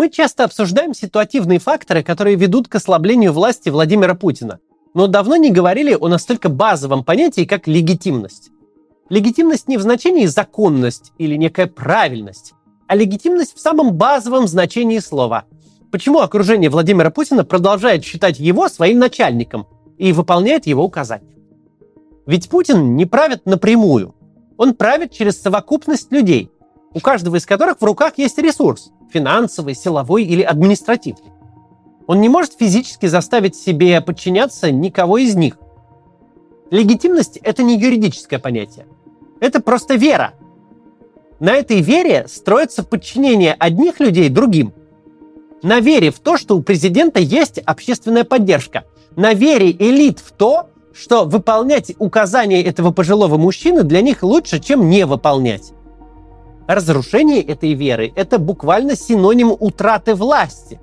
Мы часто обсуждаем ситуативные факторы, которые ведут к ослаблению власти Владимира Путина, но давно не говорили о настолько базовом понятии, как легитимность. Легитимность не в значении законность или некая правильность, а легитимность в самом базовом значении слова. Почему окружение Владимира Путина продолжает считать его своим начальником и выполняет его указания? Ведь Путин не правит напрямую. Он правит через совокупность людей, у каждого из которых в руках есть ресурс – финансовый, силовой или административный. Он не может физически заставить себе подчиняться никого из них. Легитимность – это не юридическое понятие. Это просто вера. На этой вере строится подчинение одних людей другим. На вере в то, что у президента есть общественная поддержка. На вере элит в то, что выполнять указания этого пожилого мужчины для них лучше, чем не выполнять. Разрушение этой веры – это буквально синоним утраты власти.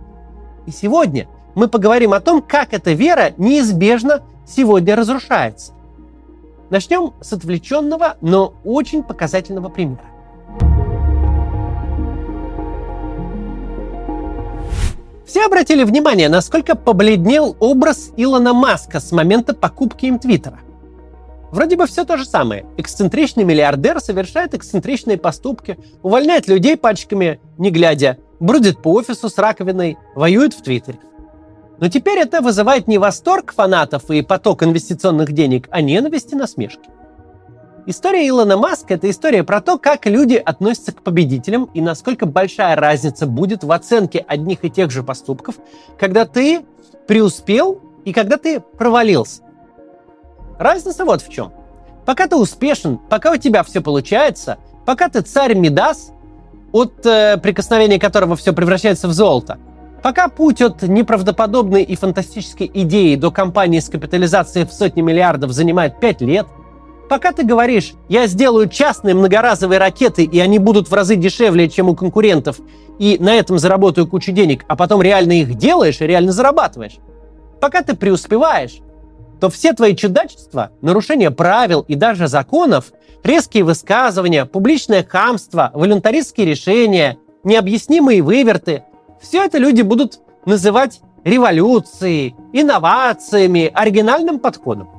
И сегодня мы поговорим о том, как эта вера неизбежно сегодня разрушается. Начнем с отвлеченного, но очень показательного примера. Все обратили внимание, насколько побледнел образ Илона Маска с момента покупки им Твиттера. Вроде бы все то же самое. Эксцентричный миллиардер совершает эксцентричные поступки, увольняет людей пачками, не глядя, бродит по офису с раковиной, воюет в Твиттере. Но теперь это вызывает не восторг фанатов и поток инвестиционных денег, а ненависть и насмешки. История Илона Маска – это история про то, как люди относятся к победителям и насколько большая разница будет в оценке одних и тех же поступков, когда ты преуспел и когда ты провалился. Разница вот в чем. Пока ты успешен, пока у тебя все получается, пока ты царь Мидас, от прикосновения которого все превращается в золото, пока путь от неправдоподобной и фантастической идеи до компании с капитализацией в сотни миллиардов занимает 5 лет, пока ты говоришь, я сделаю частные многоразовые ракеты, и они будут в разы дешевле, чем у конкурентов, и на этом заработаю кучу денег, а потом реально их делаешь и реально зарабатываешь, пока ты преуспеваешь, то все твои чудачества, нарушения правил и даже законов, резкие высказывания, публичное хамство, волюнтаристские решения, необъяснимые выверты – все это люди будут называть революцией, инновациями, оригинальным подходом.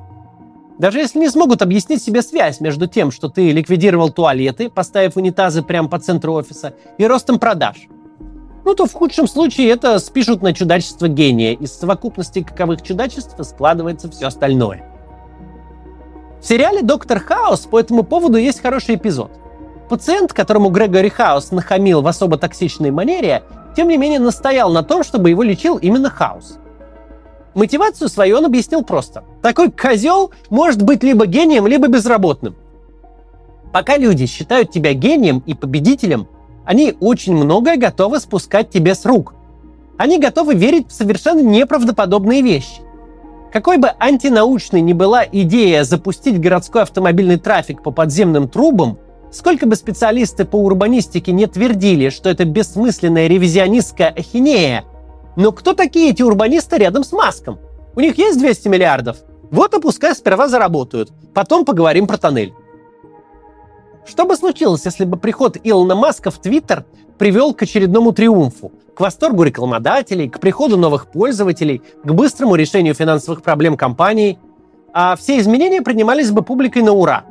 Даже если не смогут объяснить себе связь между тем, что ты ликвидировал туалеты, поставив унитазы прямо по центру офиса, и ростом продаж, то в худшем случае это спишут на чудачество гения. Из совокупности каковых чудачеств складывается все остальное. В сериале «Доктор Хаус» по этому поводу есть хороший эпизод. Пациент, которому Грегори Хаус нахамил в особо токсичной манере, тем не менее настоял на том, чтобы его лечил именно Хаус. Мотивацию свою он объяснил просто. Такой козел может быть либо гением, либо безработным. Пока люди считают тебя гением и победителем, они очень многое готовы спускать тебе с рук. Они готовы верить в совершенно неправдоподобные вещи. Какой бы антинаучной ни была идея запустить городской автомобильный трафик по подземным трубам, сколько бы специалисты по урбанистике не твердили, что это бессмысленная ревизионистская ахинея, но кто такие эти урбанисты рядом с Маском? У них есть 200 миллиардов? Вот и пускай сперва заработают. Потом поговорим про тоннель. Что бы случилось, если бы приход Илона Маска в Твиттер привел к очередному триумфу, к восторгу рекламодателей, к приходу новых пользователей, к быстрому решению финансовых проблем компаний, а все изменения принимались бы публикой на ура?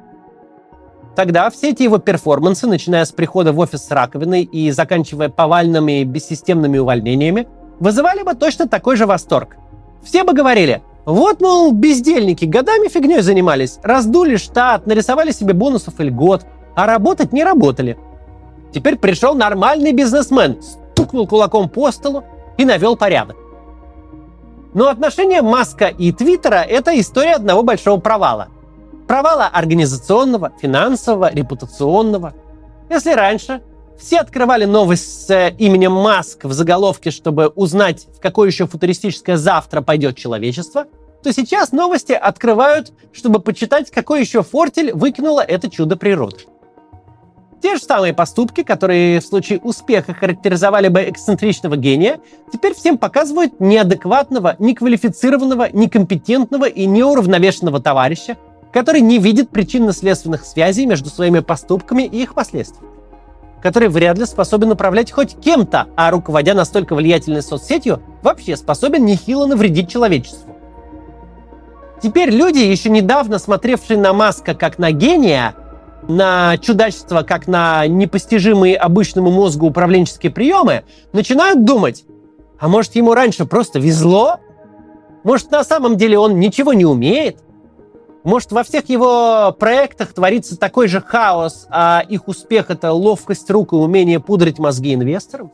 Тогда все эти его перформансы, начиная с прихода в офис с раковиной и заканчивая повальными бессистемными увольнениями, вызывали бы точно такой же восторг. Все бы говорили, вот, мол, бездельники годами фигней занимались, раздули штат, нарисовали себе бонусов и льгот, а работать не работали. Теперь пришел нормальный бизнесмен, стукнул кулаком по столу и навел порядок. Но отношения Маска и Твиттера – это история одного большого провала. Провала организационного, финансового, репутационного. Если раньше все открывали новость с именем Маск в заголовке, чтобы узнать, в какое еще футуристическое завтра пойдет человечество, то сейчас новости открывают, чтобы почитать, какой еще фортель выкинуло это чудо природы. Те же самые поступки, которые в случае успеха характеризовали бы эксцентричного гения, теперь всем показывают неадекватного, неквалифицированного, некомпетентного и неуравновешенного товарища, который не видит причинно-следственных связей между своими поступками и их последствиями. который вряд ли способен управлять хоть кем-то, а руководя настолько влиятельной соцсетью, вообще способен нехило навредить человечеству. Теперь люди, еще недавно смотревшие на Маска как на гения, на чудачество как на непостижимые обычному мозгу управленческие приемы, начинают думать, а может, ему раньше просто везло? Может, на самом деле он ничего не умеет? Может, во всех его проектах творится такой же хаос, а их успех — это ловкость рук и умение пудрить мозги инвесторам?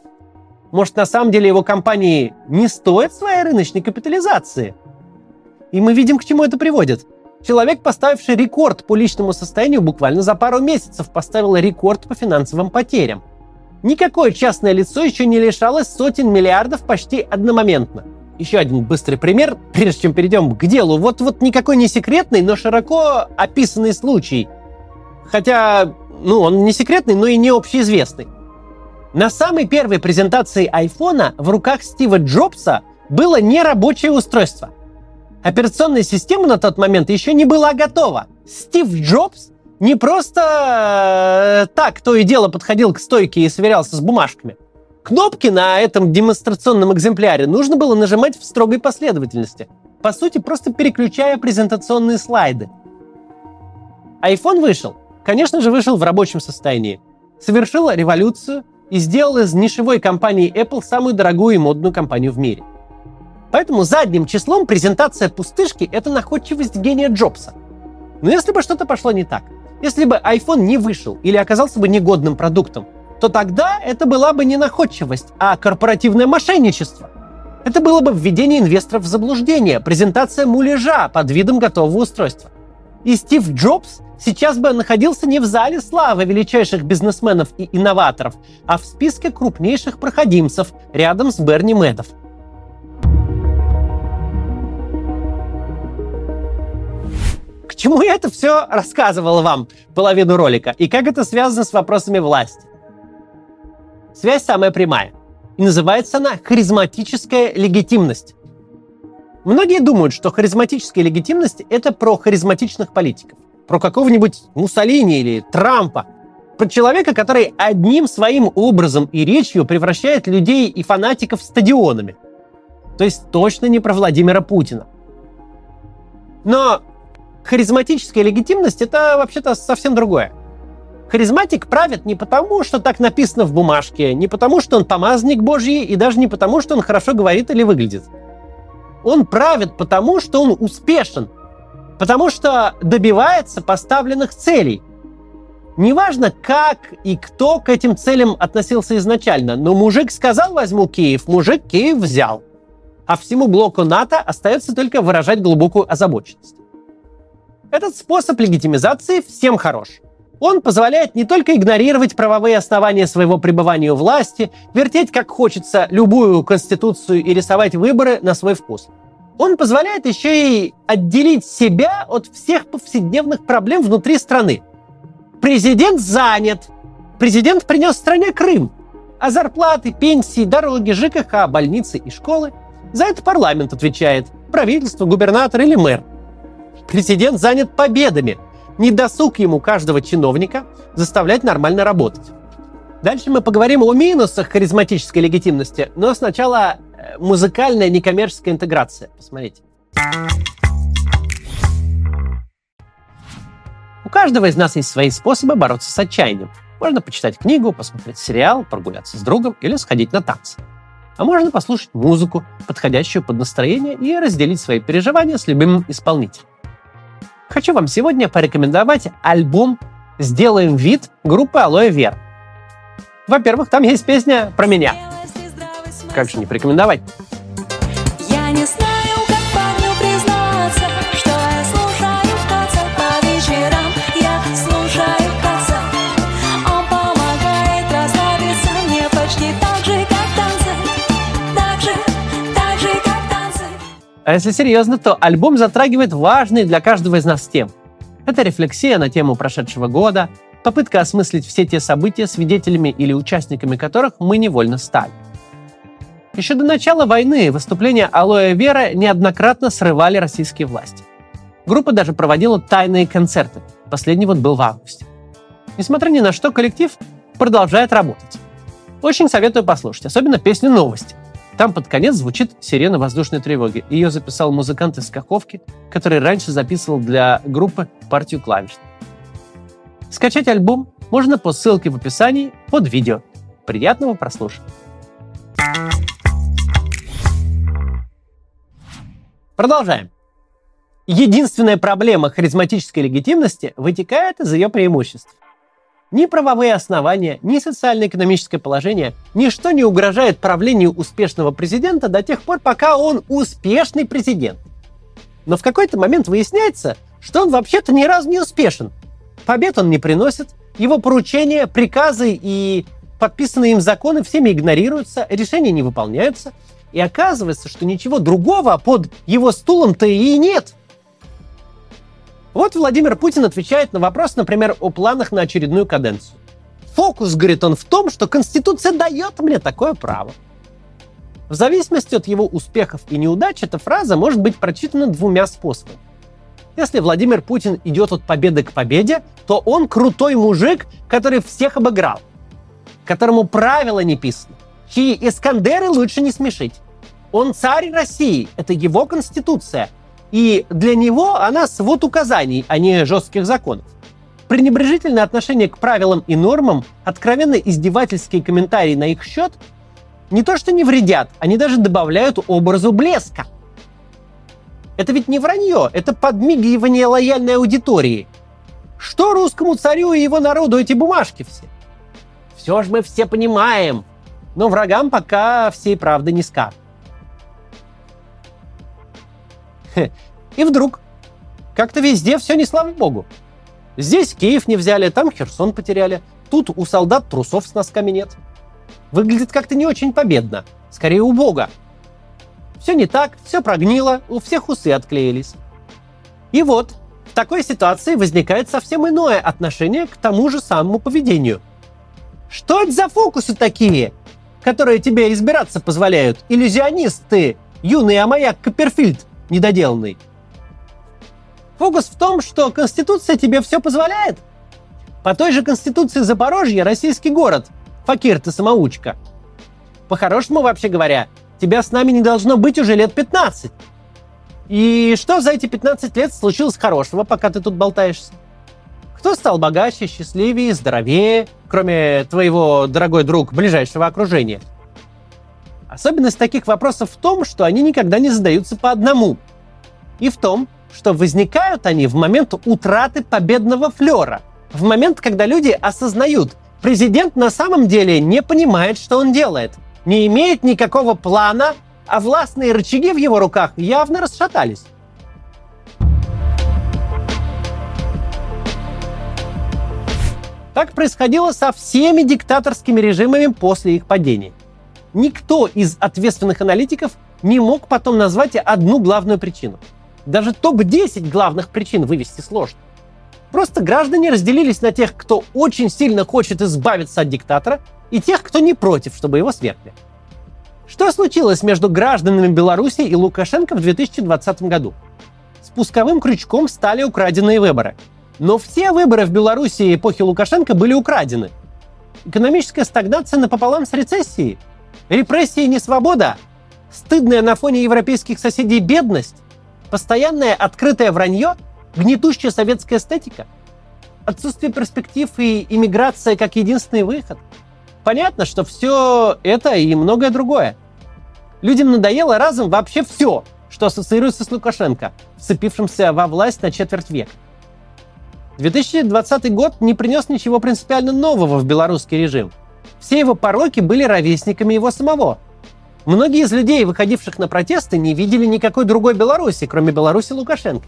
Может, на самом деле его компании не стоят своей рыночной капитализации? И мы видим, к чему это приводит. Человек, поставивший рекорд по личному состоянию, буквально за пару месяцев поставил рекорд по финансовым потерям. Никакое частное лицо еще не лишалось сотен миллиардов почти одномоментно. Еще один быстрый пример, прежде чем перейдем к делу. Вот никакой не секретный, но широко описанный случай. Хотя, он не секретный, но и не общеизвестный. На самой первой презентации iPhone в руках Стива Джобса было нерабочее устройство. Операционная система на тот момент еще не была готова. Стив Джобс не просто так то и дело подходил к стойке и сверялся с бумажками. Кнопки на этом демонстрационном экземпляре нужно было нажимать в строгой последовательности, по сути, просто переключая презентационные слайды. iPhone вышел, конечно же, вышел в рабочем состоянии, совершил революцию и сделал из нишевой компании Apple самую дорогую и модную компанию в мире. Поэтому задним числом презентация пустышки — это находчивость гения Джобса. Но если бы что-то пошло не так, если бы iPhone не вышел или оказался бы негодным продуктом, то тогда это была бы не находчивость, а корпоративное мошенничество. Это было бы введение инвесторов в заблуждение, презентация муляжа под видом готового устройства. И Стив Джобс сейчас бы находился не в зале славы величайших бизнесменов и инноваторов, а в списке крупнейших проходимцев рядом с Берни Мэдофф. К чему я это все рассказывал вам половину ролика и как это связано с вопросами власти? Связь самая прямая. И называется она харизматическая легитимность. Многие думают, что харизматическая легитимность — это про харизматичных политиков, про какого-нибудь Муссолини или Трампа, про человека, который одним своим образом и речью превращает людей и фанатиков стадионами. То есть точно не про Владимира Путина. Но харизматическая легитимность — это вообще-то совсем другое. Харизматик правит не потому, что так написано в бумажке, не потому, что он помазанник Божий, и даже не потому, что он хорошо говорит или выглядит. Он правит потому, что он успешен, потому что добивается поставленных целей. Неважно, как и кто к этим целям относился изначально, но мужик сказал «возьму Киев», мужик Киев взял. А всему блоку НАТО остается только выражать глубокую озабоченность. Этот способ легитимизации всем хорош. Он позволяет не только игнорировать правовые основания своего пребывания у власти, вертеть как хочется любую конституцию и рисовать выборы на свой вкус. Он позволяет еще и отделить себя от всех повседневных проблем внутри страны. Президент занят. Президент принес стране Крым. А зарплаты, пенсии, дороги, ЖКХ, больницы и школы за это парламент отвечает. Правительство, губернатор или мэр. Президент занят победами. Недосуг ему каждого чиновника заставлять нормально работать. Дальше мы поговорим о минусах харизматической легитимности, но сначала музыкальная некоммерческая интеграция. Посмотрите. У каждого из нас есть свои способы бороться с отчаянием. Можно почитать книгу, посмотреть сериал, прогуляться с другом или сходить на танцы. А можно послушать музыку, подходящую под настроение, и разделить свои переживания с любимым исполнителем. Хочу вам сегодня порекомендовать альбом «Сделаем вид» группы Алоэ Вер. Во-первых, там есть песня про меня. Как же не порекомендовать? Я не знаю, как парню признаться, что я слушаю Каца по вечерам. Я слушаю Каца. Он помогает расслабиться мне почти так же, как танцы. Так же, как танцы. А если серьезно, то альбом затрагивает важные для каждого из нас темы. Это рефлексия на тему прошедшего года, попытка осмыслить все те события, свидетелями или участниками которых мы невольно стали. Еще до начала войны выступления Алоэ Вера неоднократно срывали российские власти. Группа даже проводила тайные концерты. Последний был в августе. Несмотря ни на что, коллектив продолжает работать. Очень советую послушать, особенно песню «Новости». Там под конец звучит сирена воздушной тревоги. Ее записал музыкант из Скаковки, который раньше записывал для группы «Партию кланч». Скачать альбом можно по ссылке в описании под видео. Приятного прослушивания. Продолжаем. Единственная проблема харизматической легитимности вытекает из ее преимуществ. Ни правовые основания, ни социально-экономическое положение, ничто не угрожает правлению успешного президента до тех пор, пока он успешный президент. Но в какой-то момент выясняется, что он вообще-то ни разу не успешен. Побед он не приносит, его поручения, приказы и подписанные им законы всеми игнорируются, решения не выполняются, и оказывается, что ничего другого под его стулом-то и нет. Вот Владимир Путин отвечает на вопрос, например, о планах на очередную каденцию. Фокус, говорит он, в том, что Конституция дает мне такое право. В зависимости от его успехов и неудач эта фраза может быть прочитана двумя способами. Если Владимир Путин идет от победы к победе, то он крутой мужик, который всех обыграл, которому правила не писаны, чьи Искандеры лучше не смешить. Он царь России, это его Конституция. И для него она свод указаний, а не жестких законов. Пренебрежительное отношение к правилам и нормам, откровенно издевательские комментарии на их счет не то что не вредят, они даже добавляют образу блеска. Это ведь не вранье, это подмигивание лояльной аудитории. Что русскому царю и его народу эти бумажки все? Все же мы все понимаем, но врагам пока всей правды не скажут. И вдруг как-то везде все не слава богу. Здесь Киев не взяли, там Херсон потеряли, тут у солдат трусов с носками нет. Выглядит как-то не очень победно, скорее убого. Все не так, все прогнило, у всех усы отклеились. И вот в такой ситуации возникает совсем иное отношение к тому же самому поведению. Что это за фокусы такие, которые тебе избираться позволяют? Иллюзионисты, юный Амаяк Копперфильд, недоделанный. Фокус в том, что Конституция тебе все позволяет. По той же Конституции Запорожья российский город. Факир ты самоучка. По-хорошему, вообще говоря, тебя с нами не должно быть уже лет 15. И что за эти 15 лет случилось хорошего, пока ты тут болтаешься? Кто стал богаче, счастливее, здоровее, кроме твоего, дорогой друг, ближайшего окружения? Особенность таких вопросов в том, что они никогда не задаются по одному. И в том, что возникают они в момент утраты победного флера. В момент, когда люди осознают, президент на самом деле не понимает, что он делает, не имеет никакого плана, а властные рычаги в его руках явно расшатались. Так происходило со всеми диктаторскими режимами после их падения. Никто из ответственных аналитиков не мог потом назвать одну главную причину. Даже топ-10 главных причин вывести сложно. Просто граждане разделились на тех, кто очень сильно хочет избавиться от диктатора, и тех, кто не против, чтобы его свергли. Что случилось между гражданами Беларуси и Лукашенко в 2020 году? Спусковым крючком стали украденные выборы. Но все выборы в Беларуси эпохи Лукашенко были украдены. Экономическая стагнация напополам с рецессией. Репрессии и несвобода, стыдная на фоне европейских соседей бедность, постоянное открытое вранье, гнетущая советская эстетика, отсутствие перспектив и иммиграция как единственный выход. Понятно, что все это и многое другое. Людям надоело разом вообще все, что ассоциируется с Лукашенко, вцепившимся во власть на четверть века. 2020 год не принес ничего принципиально нового в белорусский режим. Все его пороки были ровесниками его самого. Многие из людей, выходивших на протесты, не видели никакой другой Беларуси, кроме Беларуси Лукашенко.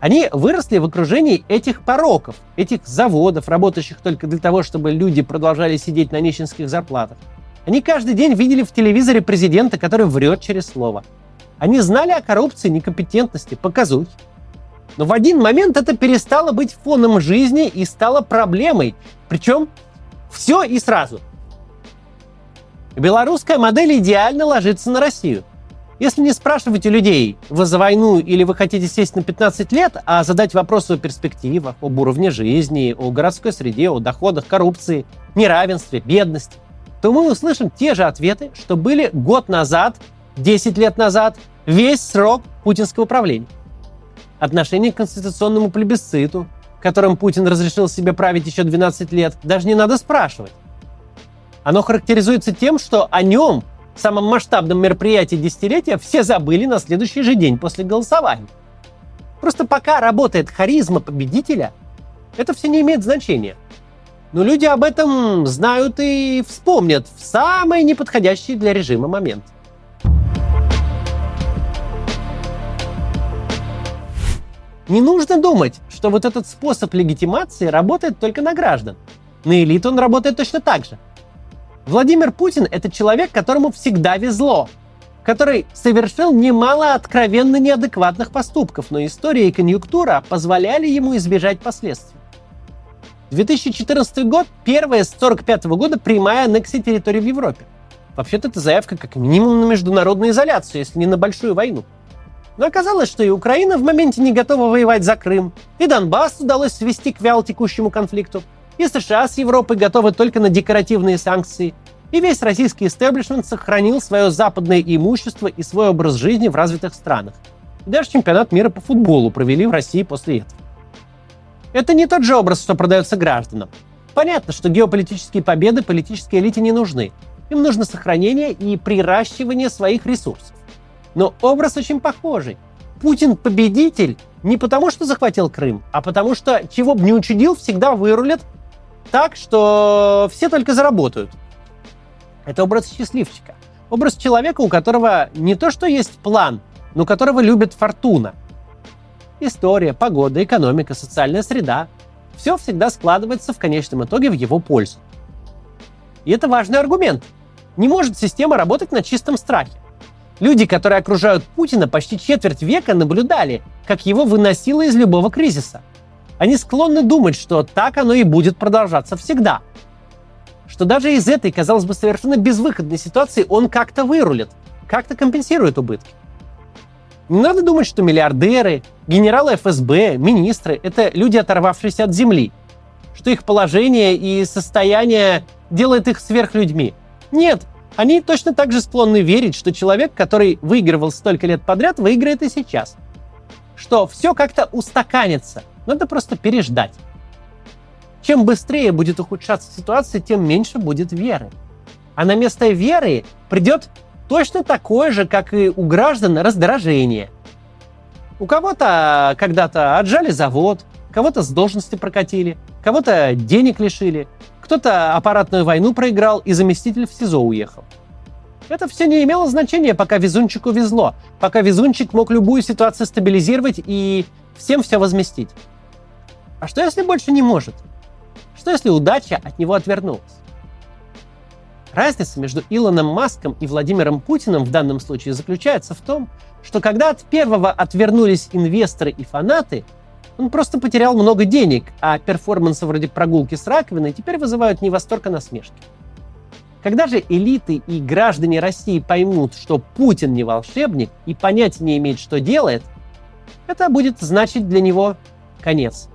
Они выросли в окружении этих пороков, этих заводов, работающих только для того, чтобы люди продолжали сидеть на нищенских зарплатах. Они каждый день видели в телевизоре президента, который врет через слово. Они знали о коррупции, некомпетентности, показухе. Но в один момент это перестало быть фоном жизни и стало проблемой. Причем все и сразу. Белорусская модель идеально ложится на Россию. Если не спрашиваете людей, вы за войну или вы хотите сесть на 15 лет, а задать вопросы о перспективах, об уровне жизни, о городской среде, о доходах, коррупции, неравенстве, бедности, то мы услышим те же ответы, что были год назад, 10 лет назад, весь срок путинского правления. Отношение к конституционному плебисциту, которым Путин разрешил себе править еще 12 лет, даже не надо спрашивать. Оно характеризуется тем, что о нем, самом масштабном мероприятии десятилетия, все забыли на следующий же день после голосования. Просто пока работает харизма победителя, это все не имеет значения. Но люди об этом знают и вспомнят в самый неподходящий для режима момент. Не нужно думать, что вот этот способ легитимации работает только на граждан. На элиту он работает точно так же. Владимир Путин – это человек, которому всегда везло, который совершил немало откровенно неадекватных поступков, но история и конъюнктура позволяли ему избежать последствий. 2014 год – первая с 1945 года прямая аннексия территории в Европе. Вообще-то это заявка как минимум на международную изоляцию, если не на большую войну. Но оказалось, что и Украина в моменте не готова воевать за Крым, и Донбасс удалось свести к вялотекущему конфликту, и США с Европой готовы только на декоративные санкции, и весь российский истеблишмент сохранил свое западное имущество и свой образ жизни в развитых странах. И даже чемпионат мира по футболу провели в России после этого. Это не тот же образ, что продается гражданам. Понятно, что геополитические победы политической элите не нужны. Им нужно сохранение и приращивание своих ресурсов. Но образ очень похожий. Путин победитель не потому, что захватил Крым, а потому что, чего бы ни учудил, всегда вырулит так, что все только заработают. Это образ счастливчика. Образ человека, у которого не то что есть план, но которого любит фортуна. История, погода, экономика, социальная среда – все всегда складывается в конечном итоге в его пользу. И это важный аргумент. Не может система работать на чистом страхе. Люди, которые окружают Путина, почти четверть века наблюдали, как его выносило из любого кризиса. Они склонны думать, что так оно и будет продолжаться всегда. Что даже из этой, казалось бы, совершенно безвыходной ситуации он как-то вырулит, как-то компенсирует убытки. Не надо думать, что миллиардеры, генералы ФСБ, министры – это люди, оторвавшиеся от земли, что их положение и состояние делает их сверхлюдьми. Нет, они точно так же склонны верить, что человек, который выигрывал столько лет подряд, выиграет и сейчас. Что все как-то устаканится, надо просто переждать. Чем быстрее будет ухудшаться ситуация, тем меньше будет веры. А на место веры придет точно такое же, как и у граждан, раздражение. У кого-то когда-то отжали завод, кого-то с должности прокатили, кого-то денег лишили, кто-то аппаратную войну проиграл и заместитель в СИЗО уехал. Это все не имело значения, пока везунчику везло, пока везунчик мог любую ситуацию стабилизировать и всем все возместить. А что если больше не может? Что если удача от него отвернулась? Разница между Илоном Маском и Владимиром Путиным в данном случае заключается в том, что когда от первого отвернулись инвесторы и фанаты, он просто потерял много денег, а перформансы вроде прогулки с раковиной теперь вызывают не восторг, а насмешки. Когда же элиты и граждане России поймут, что Путин не волшебник и понятия не имеет, что делает, это будет значить для него конец.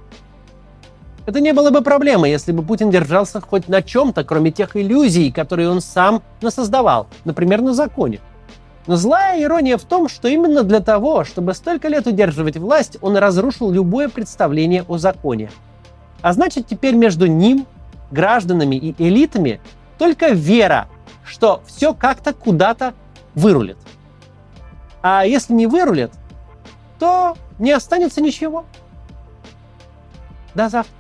Это не было бы проблемой, если бы Путин держался хоть на чем-то, кроме тех иллюзий, которые он сам насоздавал, например, на законе. Но злая ирония в том, что именно для того, чтобы столько лет удерживать власть, он разрушил любое представление о законе. А значит, теперь между ним, гражданами и элитами только вера, что все как-то куда-то вырулит. А если не вырулит, то не останется ничего. До завтра.